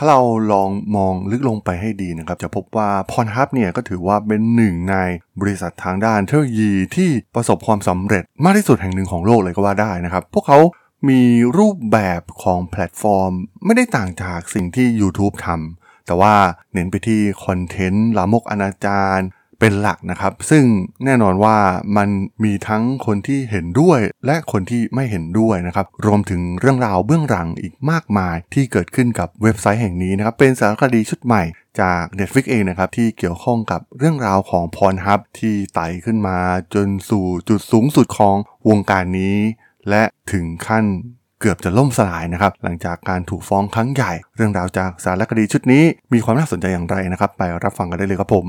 ถ้าเราลองมองลึกลงไปให้ดีนะครับจะพบว่า Pornhub เนี่ยก็ถือว่าเป็นหนึ่งในบริษัททางด้านเทคโนโลยีที่ประสบความสำเร็จมากที่สุดแห่งหนึ่งของโลกเลยก็ว่าได้นะครับพวกเขามีรูปแบบของแพลตฟอร์มไม่ได้ต่างจากสิ่งที่ YouTube ทำแต่ว่าเน้นไปที่คอนเทนต์ลามกอนาจารเป็นหลักนะครับซึ่งแน่นอนว่ามันมีทั้งคนที่เห็นด้วยและคนที่ไม่เห็นด้วยนะครับรวมถึงเรื่องราวเบื้องหลังอีกมากมายที่เกิดขึ้นกับเว็บไซต์แห่งนี้นะครับเป็นสารคดีชุดใหม่จาก Netflix เองนะครับที่เกี่ยวข้องกับเรื่องราวของ Pornhub ที่ไต่ขึ้นมาจนสู่จุดสูงสุดของวงการนี้และถึงขั้นเกือบจะล่มสลายนะครับหลังจากการถูกฟ้องครั้งใหญ่เรื่องราวจากสารคดีชุดนี้มีความน่าสนใจอย่างไรนะครับไปรับฟังกันได้เลยครับผม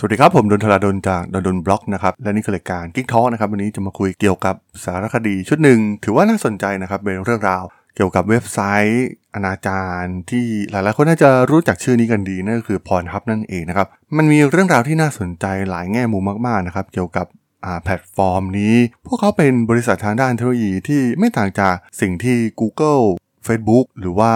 สวัสดีครับผมดนทราดลจากดนบล็อกนะครับและนี่คือรายการ Geek Talk นะครับวันนี้จะมาคุยเกี่ยวกับสารคดีชุดหนึ่งถือว่าน่าสนใจนะครับเป็นเรื่องราวเกี่ยวกับเว็บไซต์อนาจารที่หลายๆคนน่าจะรู้จักชื่อนี้กันดีนั่นก็คือ Pornhub นั่นเองนะครับมันมีเรื่องราวที่น่าสนใจหลายแง่มุมมากๆนะครับเกี่ยวกับแพลตฟอร์มนี้พวกเขาเป็นบริษัททางด้านเทคโนโลยีที่ไม่ต่างจากสิ่งที่ Google Facebook หรือว่า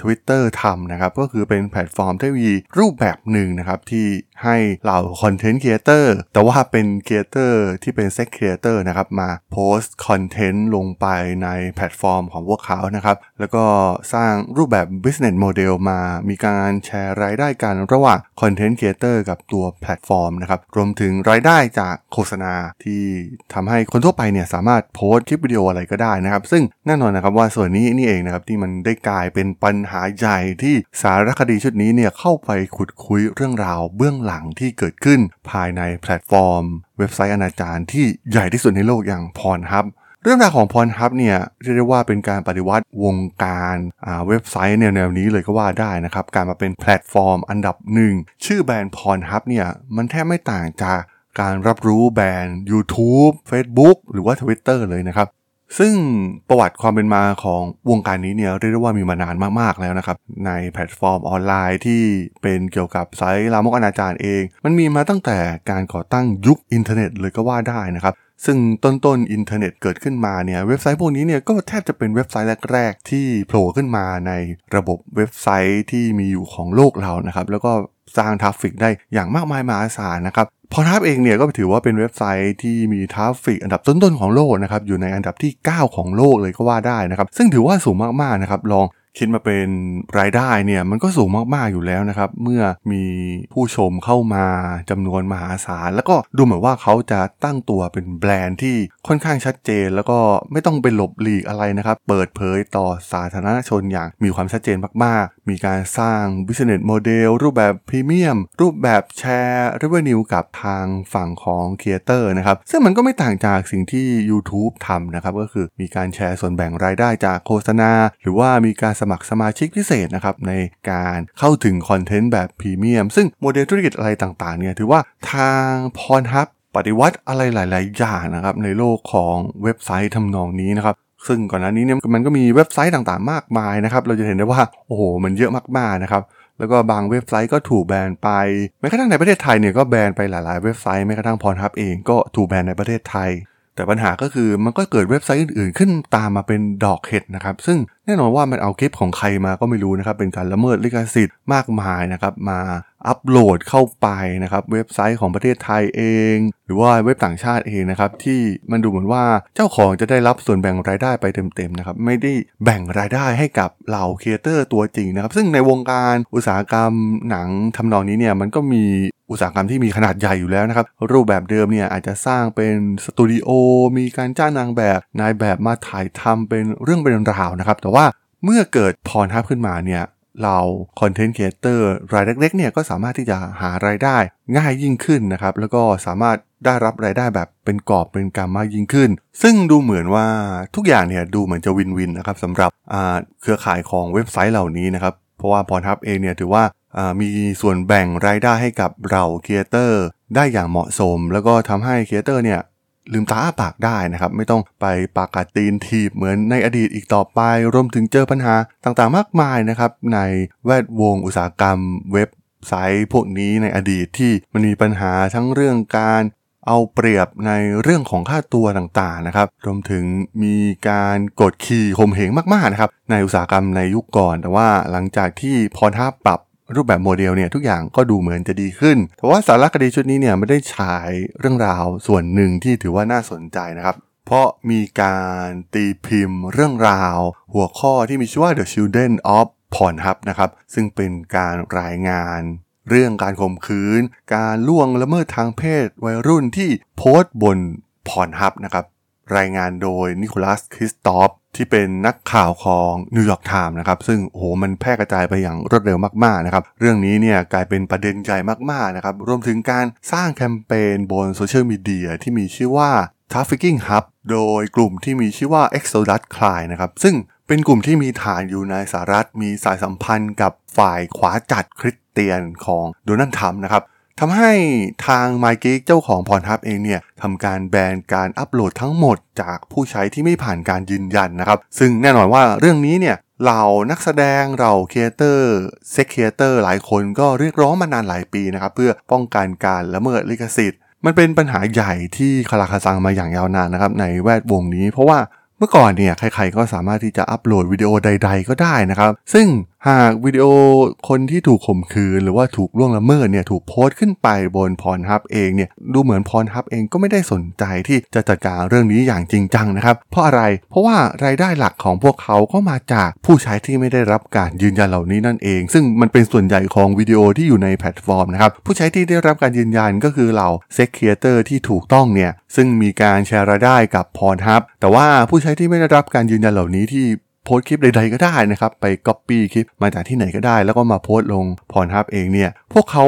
Twitter ทำนะครับก็คือเป็นแพลตฟอร์มเทคโนโลยีรูปแบบหนึ่งนะครับที่ให้เหล่าคอนเทนต์ครีเอเตอร์แต่ว่าเป็นครีเอเตอร์ที่เป็นเซ็กครีเอเตอร์นะครับมาโพสต์คอนเทนต์ลงไปในแพลตฟอร์มของพวกเขานะครับแล้วก็สร้างรูปแบบ business model มามีการแชร์รายได้กันระหว่างคอนเทนต์ครีเอเตอร์กับตัวแพลตฟอร์มนะครับรวมถึงรายได้จากโฆษณาที่ทำให้คนทั่วไปเนี่ยสามารถโพสต์คลิปวิดีโออะไรก็ได้นะครับซึ่งแน่นอนนะครับว่าส่วนนี้นี่เองนะครับที่มันได้กลายเป็นปัญหาใหญ่ที่สารคดีชุดนี้เนี่ยเข้าไปขุดคุยเรื่องราวเบื้องหลังที่เกิดขึ้นภายในแพลตฟอร์มเว็บไซต์อนาจารที่ใหญ่ที่สุดในโลกอย่าง Pornhub เรื่องราวของ Pornhub เนี่ยเรียกได้ว่าเป็นการปฏิวัติวงการเว็บไซต์แนวนี้เลยก็ว่าได้นะครับการมาเป็นแพลตฟอร์มอันดับหนึ่งชื่อแบรนด์ Pornhub เนี่ยมันแทบไม่ต่างจากการรับรู้แบรนด์ YouTube Facebook หรือว่า Twitter เลยนะครับซึ่งประวัติความเป็นมาของวงการนี้เนี่ยเรียกได้ว่ามีมานานมากๆแล้วนะครับในแพลตฟอร์มออนไลน์ที่เป็นเกี่ยวกับไซต์ลามกอนาจารเองมันมีมาตั้งแต่การก่อตั้งยุคอินเทอร์เน็ตเลยก็ว่าได้นะครับซึ่งต้นอินเทอร์เน็ตเกิดขึ้นมาเนี่ยเว็บไซต์พวกนี้เนี่ยก็แทบจะเป็นเว็บไซต์แรกๆที่โผล่ขึ้นมาในระบบเว็บไซต์ที่มีอยู่ของโลกเรานะครับแล้วก็สร้างทราฟฟิกได้อย่างมากมายมหาศาลนะครับPornhub เองเนี่ยก็ถือว่าเป็นเว็บไซต์ที่มีทราฟฟิกอันดับต้นๆของโลกนะครับอยู่ในอันดับที่9ของโลกเลยก็ว่าได้นะครับซึ่งถือว่าสูงมากๆนะครับลองคิดมาเป็นรายได้เนี่ยมันก็สูงมากๆอยู่แล้วนะครับเมื่อมีผู้ชมเข้ามาจำนวนมหาศาลแล้วก็ดูเหมือนว่าเขาจะตั้งตัวเป็นแบรนด์ที่ค่อนข้างชัดเจนแล้วก็ไม่ต้องไปหลบหลีกอะไรนะครับเปิดเผยต่อสาธารณชนอย่างมีความชัดเจนมากๆมีการสร้าง business model รูปแบบพรีเมียมรูปแบบแชร์ revenue กับทางฝั่งของครีเอเตอร์นะครับซึ่งมันก็ไม่ต่างจากสิ่งที่ YouTube ทำนะครับก็คือมีการแชร์ส่วนแบ่งรายได้จากโฆษณาหรือว่ามีการสมัครสมาชิกพิเศษนะครับในการเข้าถึงคอนเทนต์แบบพรีเมียมซึ่งโมเดลธุรกิจอะไรต่างๆเนี่ยถือว่าทาง Pornhub ปฏิวัติอะไรหลายๆอย่างนะครับในโลกของเว็บไซต์ทำนองนี้นะครับซึ่งก่อนหน้านี้เนี่ยมันก็มีเว็บไซต์ต่างๆมากมายนะครับเราจะเห็นได้ว่าโอ้โหมันเยอะมากๆนะครับแล้วก็บางเว็บไซต์ก็ถูกแบนไปแม้กระทั่งในประเทศไทยเนี่ยก็แบนไปหลายๆเว็บไซต์แม้กระทั่ง Pornhub เองก็ถูกแบนในประเทศไทยแต่ปัญหาก็คือมันก็เกิดเว็บไซต์อื่นๆขึ้นตามมาเป็นดอกเห็ดนะครับซึ่งแน่นอนว่ามันเอาคลิปของใครมาก็ไม่รู้นะครับเป็นการละเมิดลิขสิทธิ์มากมายนะครับมาอัปโหลดเข้าไปนะครับเว็บไซต์ของประเทศไทยเองหรือว่าเว็บต่างชาติเองนะครับที่มันดูเหมือนว่าเจ้าของจะได้รับส่วนแบ่งรายได้ไปเต็มๆนะครับไม่ได้แบ่งรายได้ให้กับเหล่าครีเอเตอร์ตัวจริงนะครับซึ่งในวงการอุตสาหกรรมหนังทำนองนี้เนี่ยมันก็มีอุตสาหกรรมที่มีขนาดใหญ่อยู่แล้วนะครับรูปแบบเดิมเนี่ยอาจจะสร้างเป็นสตูดิโอมีการจ้างนางแบบนายแบบมาถ่ายทำเป็นเรื่องเป็นราวนะครับแต่ว่าเมื่อเกิดPornhubขึ้นมาเนี่ย เราคอนเทนต์ครีเอเตอร์รายเล็กๆเนี่ยก็สามารถที่จะหารายได้ง่ายยิ่งขึ้นนะครับแล้วก็สามารถได้รับรายได้แบบเป็นกอบเป็นกำมากยิ่งขึ้นซึ่งดูเหมือนว่าทุกอย่างเนี่ยดูเหมือนจะวินวินนะครับสำหรับเครือข่ายของเว็บไซต์เหล่านี้นะครับเพราะว่า Pornhub เองเนี่ยถือว่ามีส่วนแบ่งรายได้ให้กับเราครีเอเตอร์ได้อย่างเหมาะสมแล้วก็ทำให้ครีเอเตอร์เนี่ยลืมตาอ้าปากได้นะครับไม่ต้องไปปากกัดตีนถีบเหมือนในอดีตอีกต่อไปรวมถึงเจอปัญหาต่างๆมากมายนะครับในแวดวงอุตสาหกรรมเว็บไซต์พวกนี้ในอดีตที่มันมีปัญหาทั้งเรื่องการเอาเปรียบในเรื่องของค่าตัวต่างๆนะครับรวมถึงมีการกดขี่ข่มเหงมากๆนะครับในอุตสาหกรรมในยุคก่อนแต่ว่าหลังจากที่Pornhubปรับรูปแบบโมเดลเนี่ยทุกอย่างก็ดูเหมือนจะดีขึ้นแต่ว่าสารคดีชุดนี้เนี่ยไม่ได้ฉายเรื่องราวส่วนหนึ่งที่ถือว่าน่าสนใจนะครับเพราะมีการตีพิมพ์เรื่องราวหัวข้อที่มีชื่อว่า The Children of Pornhub นะครับซึ่งเป็นการรายงานเรื่องการข่มขืนการล่วงละเมิดทางเพศวัยรุ่นที่โพสต์บน Pornhub นะครับรายงานโดยนิโคลัสคริสตอฟที่เป็นนักข่าวของนิวยอร์กไทม์นะครับซึ่งโอ้โหมันแพร่กระจายไปอย่างรวดเร็วมากๆนะครับเรื่องนี้เนี่ยกลายเป็นประเด็นใหญ่มากๆนะครับรวมถึงการสร้างแคมเปญบนโซเชียลมีเดียที่มีชื่อว่า Trafficking Hub โดยกลุ่มที่มีชื่อว่า Exodus Clan นะครับซึ่งเป็นกลุ่มที่มีฐานอยู่ในสหรัฐมีสายสัมพันธ์กับฝ่ายขวาจัดคริสเตียนของโดนัลด์ทรัมป์นะครับทำให้ทาง MindGeek เจ้าของ Pornhub เองเนี่ยทำการแบนการอัปโหลดทั้งหมดจากผู้ใช้ที่ไม่ผ่านการยืนยันนะครับซึ่งแน่นอนว่าเรื่องนี้เนี่ยเหล่านักแสดงเหล่าครีเอเตอร์เซ็กครีเอเตอร์หลายคนก็เรียกร้องมานานหลายปีนะครับเพื่อป้องกันการละเมิดลิขสิทธิ์มันเป็นปัญหาใหญ่ที่คาราคาซังมาอย่างยาวนานนะครับในแวดวงนี้เพราะว่าเมื่อก่อนเนี่ยใครๆก็สามารถที่จะอัปโหลดวิดีโอใดๆก็ได้นะครับซึ่งหากวิดีโอคนที่ถูกข่มขืนหรือว่าถูกล่วงละเมิดเนี่ยถูกโพสต์ขึ้นไปบน Pornhub เองเนี่ยดูเหมือน Pornhub เองก็ไม่ได้สนใจที่จะจัดการเรื่องนี้อย่างจริงจังนะครับเพราะอะไรเพราะว่ารายได้หลักของพวกเขาก็มาจากผู้ใช้ที่ไม่ได้รับการยืนยันเหล่านี้นั่นเองซึ่งมันเป็นส่วนใหญ่ของวิดีโอที่อยู่ในแพลตฟอร์มนะครับผู้ใช้ที่ได้รับการยืนยันก็คือเหล่าเซ็กครีเอเตอร์ที่ถูกต้องเนี่ยซึ่งมีการแชร์รายได้กับ Pornhub แต่ว่าผู้ใช้ที่ไม่ได้รับการยืนยันเหล่านี้ที่โพสต์คลิปใดๆก็ได้นะครับไปก๊อปปี้คลิปมาจากที่ไหนก็ได้แล้วก็มาโพสต์ลง Pornhub เองเนี่ยพวกเขา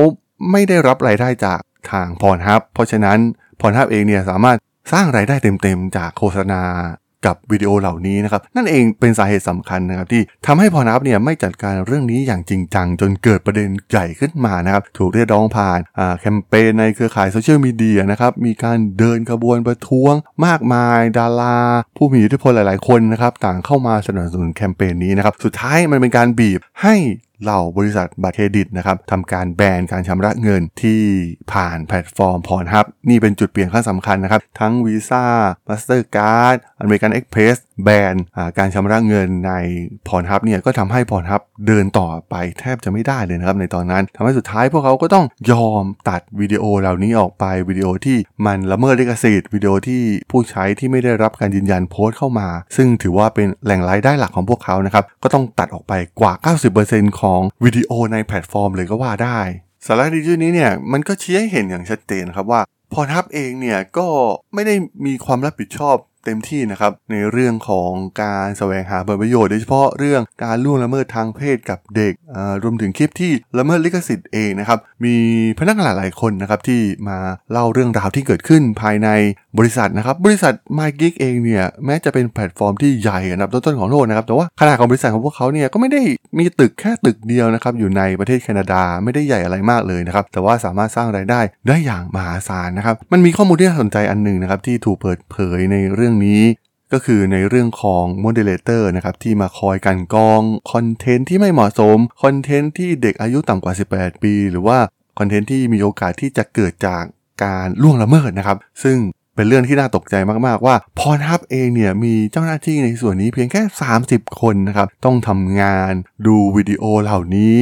ไม่ได้รับรายได้จากทาง Pornhub เพราะฉะนั้น Pornhub เองเนี่ยสามารถสร้างรายได้เต็มๆจากโฆษณากับวิดีโอเหล่านี้นะครับนั่นเองเป็นสาเหตุสำคัญนะครับที่ทำให้ Pornhub เนี่ยไม่จัดการเรื่องนี้อย่างจริงจังจนเกิดประเด็นใหญ่ขึ้นมานะครับถูกเรียกร้องผ่านแคมเปญในเครือข่ายโซเชียลมีเดียนะครับมีการเดินขบวนประท้วงมากมายดาราผู้มีอิทธิพลหลายๆคนนะครับต่างเข้ามาสนับสนุนแคมเปญนี้นะครับสุดท้ายมันเป็นการบีบให้เหล่าบริษัทบัตรเครดิตนะครับทำการแบนการชำระเงินที่ผ่านแพลตฟอร์ม Pornhub นี่เป็นจุดเปลี่ยนขั้นสำคัญนะครับทั้ง Visa Mastercard American Express แบนการชำระเงินใน Pornhub เนี่ยก็ทำให้ Pornhub เดินต่อไปแทบจะไม่ได้เลยนะครับในตอนนั้นทำให้สุดท้ายพวกเขาก็ต้องยอมตัดวิดีโอเหล่านี้ออกไปวิดีโอที่มันละเมิดลิขสิทธิ์วิดีโอที่ผู้ใช้ที่ไม่ได้รับการยืนยันโพสต์เข้ามาซึ่งถือว่าเป็นแหล่งรายได้หลักของพวกเขานะครับก็ต้องตัดออกไปกว่า 90% ของวิดีโอในแพลตฟอร์มเลยก็ว่าได้สาระดีๆนี้เนี่ยมันก็ชี้ให้เห็นอย่างชัดเจนครับว่า Pornhub เองเนี่ยก็ไม่ได้มีความรับผิดชอบเต็มที่นะครับในเรื่องของการแสวงหาผลประโยชน์โดยเฉพาะเรื่องการล่วงละเมิดทางเพศกับเด็กรวมถึงคลิปที่ละเมิดลิขสิทธิ์เองนะครับมีพนักงานหลายคนนะครับที่มาเล่าเรื่องราวที่เกิดขึ้นภายในบริษัทนะครับบริษัท MindGeek เองเนี่ยแม้จะเป็นแพลตฟอร์มที่ใหญ่อันดับต้นๆของโลกนะครับแต่ว่าขนาดของบริษัทของพวกเขาเนี่ยก็ไม่ได้มีตึกแค่ตึกเดียวนะครับอยู่ในประเทศแคนาดาไม่ได้ใหญ่อะไรมากเลยนะครับแต่ว่าสามารถสร้างรายได้ได้อย่างมหาศาลนะครับมันมีข้อมูลที่น่าสนใจอันนึงนะครับที่ถูกเปิดเผยในเรื่องนี้ก็คือในเรื่องของ moderator นะครับที่มาคอยกันกรองคอนเทนต์ที่ไม่เหมาะสมคอนเทนต์ที่เด็กอายุต่ำกว่า18ปีหรือว่าคอนเทนต์ที่มีโอกาสที่จะเกิดจากการล่วงละเมิดนะครับซึ่งเป็นเรื่องที่น่าตกใจมากๆว่า Pornhub เองเนี่ยมีเจ้าหน้าที่ในส่วนนี้เพียงแค่30คนนะครับต้องทำงานดูวิดีโอเหล่านี้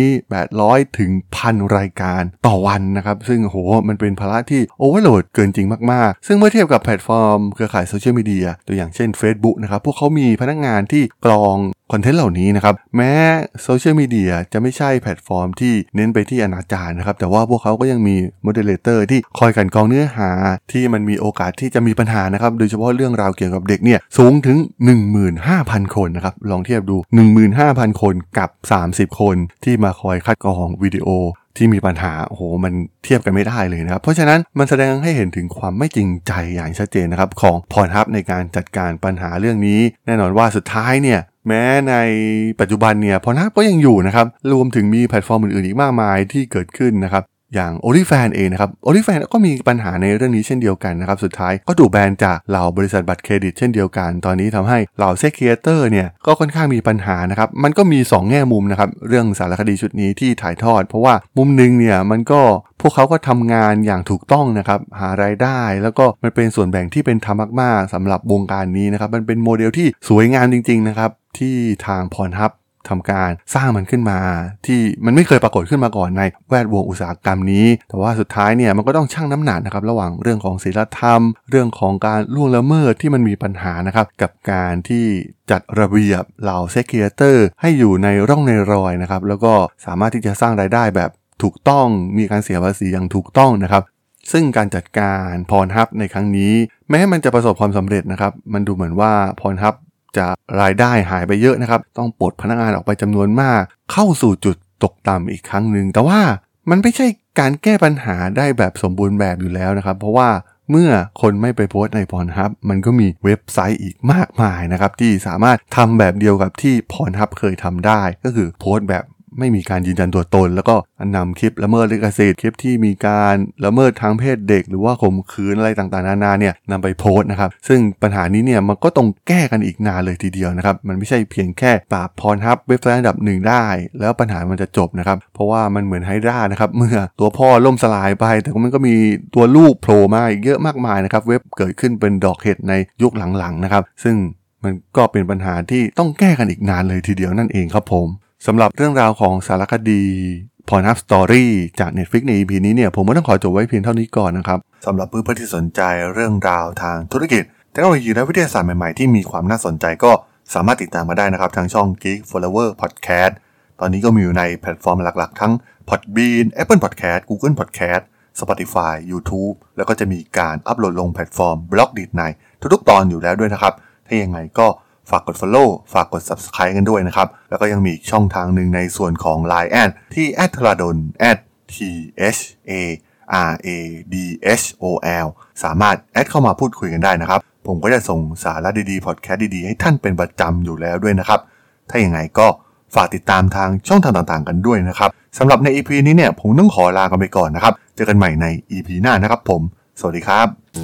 800ถึง 1,000 รายการต่อวันนะครับซึ่งโหมันเป็นภาระที่โอเวอร์โหลดเกินจริงมากๆซึ่งเมื่อเทียบกับแพลตฟอร์มเครือข่ายโซเชียลมีเดียตัวอย่างเช่น Facebook นะครับพวกเขามีพนักงานที่กรอง คอนเทนต์เหล่านี้นะครับแม้โซเชียลมีเดียจะไม่ใช่แพลตฟอร์มที่เน้นไปที่อนาจารนะครับแต่ว่าพวกเขาก็ยังมีโมเดเลเตอร์ที่คอยกันกรองเนื้อหาที่มันมีโอกาสที่จะมีปัญหานะครับโดยเฉพาะเรื่องราวเกี่ยวกับเด็กเนี่ยสูงถึง 15,000 คนนะครับลองเทียบดู 15,000 คนกับ30คนที่มาคอยคัดกรองวิดีโอที่มีปัญหาโอ้โหมันเทียบกันไม่ได้เลยนะครับเพราะฉะนั้นมันแสดงให้เห็นถึงความไม่จริงใจอย่างชัดเจนนะครับของ Pornhub ในการจัดการปัญหาเรื่องนี้แน่นอนว่าสุดท้ายเนี่ยแม้ในปัจจุบันเนี่ยPornhubก็ยังอยู่นะครับรวมถึงมีแพลตฟอร์มอื่นๆอีกมากมายที่เกิดขึ้นนะครับอย่าง OnlyFans เองนะครับ OnlyFans ก็มีปัญหาในเรื่องนี้เช่นเดียวกันนะครับสุดท้ายก็ถูกแบนจากเหล่าบริษัทบัตรเครดิตเช่นเดียวกันตอนนี้ทำให้เหล่าเซ็กครีเอเตอร์เนี่ยก็ค่อนข้างมีปัญหานะครับมันก็มี2แง่มุมนะครับเรื่องสารคดีชุดนี้ที่ถ่ายทอดเพราะว่ามุมนึงเนี่ยมันก็พวกเขาก็ทำงานอย่างถูกต้องนะครับหารายได้แล้วก็มันเป็นส่วนแบ่งที่เป็นธรรมมากๆสำหรับวงการนี้นะครับมันเป็นโมเดลที่สวยงามจริงๆนะครับที่ทาง Pornhubทำการสร้างมันขึ้นมาที่มันไม่เคยปรากฏขึ้นมาก่อนในแวดวงอุตสาหกรรมนี้แต่ว่าสุดท้ายเนี่ยมันก็ต้องชั่งน้ำหนักนะครับระหว่างเรื่องของศีลธรรมเรื่องของการล่วงละเมิดที่มันมีปัญหานะครับกับการที่จัดระเบียบเหล่าเซ็กครีเอเตอร์ให้อยู่ในร่องในรอยนะครับแล้วก็สามารถที่จะสร้างรายได้แบบถูกต้องมีการเสียภาษีอย่างถูกต้องนะครับซึ่งการจัดการ Pornhub ในครั้งนี้แม้มันจะประสบความสำเร็จนะครับมันดูเหมือนว่า Pornhubจะรายได้หายไปเยอะนะครับต้องปลดพนักงานออกไปจำนวนมากเข้าสู่จุดตกต่ำอีกครั้งหนึ่งแต่ว่ามันไม่ใช่การแก้ปัญหาได้แบบสมบูรณ์แบบอยู่แล้วนะครับเพราะว่าเมื่อคนไม่ไปโพสใน Pornhub มันก็มีเว็บไซต์อีกมากมายนะครับที่สามารถทำแบบเดียวกับที่ Pornhub เคยทำได้ก็คือโพสแบบไม่มีการยืนยันตัวตนแล้วก็นำคลิปละเมิดลิขสิทธิ์คลิปที่มีการละเมิดทางเพศเด็กหรือว่าข่มขืนอะไรต่างๆนานาเนี่ยนำไปโพสต์นะครับซึ่งปัญหานี้เนี่ยมันก็ต้องแก้กันอีกนานเลยทีเดียวนะครับมันไม่ใช่เพียงแค่ปราบ Pornhub เว็บไซต์อันดับหนึ่งได้แล้วปัญหามันจะจบนะครับเพราะว่ามันเหมือนไฮดรานะครับเมื่อตัวพ่อล่มสลายไปแต่มันก็มีตัวลูกโผล่มาอีกเยอะมากมายนะครับเว็บเกิดขึ้นเป็นดอกเห็ดในยุคหลังๆนะครับซึ่งมันก็เป็นปัญหาที่ต้องแก้กันอีกนานเลยทีเดียวนั่นเองครับผมสำหรับเรื่องราวของสารคดี Pornhub Story จาก Netflix ใน EP นี้เนี่ยผมก็ต้องขอจบไว้เพียงเท่านี้ก่อนนะครับสำหรับเพื่อนๆที่สนใจเรื่องราวทางธุรกิจเทคโนโลยีและวิทยาศาสตร์ใหม่ๆที่มีความน่าสนใจก็สามารถติดตามมาได้นะครับทางช่อง Geek Forever Podcast ตอนนี้ก็มีอยู่ในแพลตฟอร์มหลักๆทั้ง Podbean Apple Podcast Google Podcast Spotify YouTube แล้วก็จะมีการอัปโหลดลงแพลตฟอร์ม Blogdit ในทุกๆตอนอยู่แล้วด้วยนะครับถ้ายังไงก็ฝากกด follow ฝากกด subscribe กันด้วยนะครับแล้วก็ยังมีอีกช่องทางหนึ่งในส่วนของ Line แอดที่ @thradol @thradol สามารถแอดเข้ามาพูดคุยกันได้นะครับผมก็จะส่งสาระดีๆพอดแคสต์ดีๆให้ท่านเป็นประจำอยู่แล้วด้วยนะครับถ้าอย่างไรก็ฝากติดตามทางช่องทางต่างๆกันด้วยนะครับสำหรับใน EP นี้เนี่ยผมต้องขอลากันไปก่อนนะครับเจอกันใหม่ใน EP หน้านะครับผมสวัสดีครับ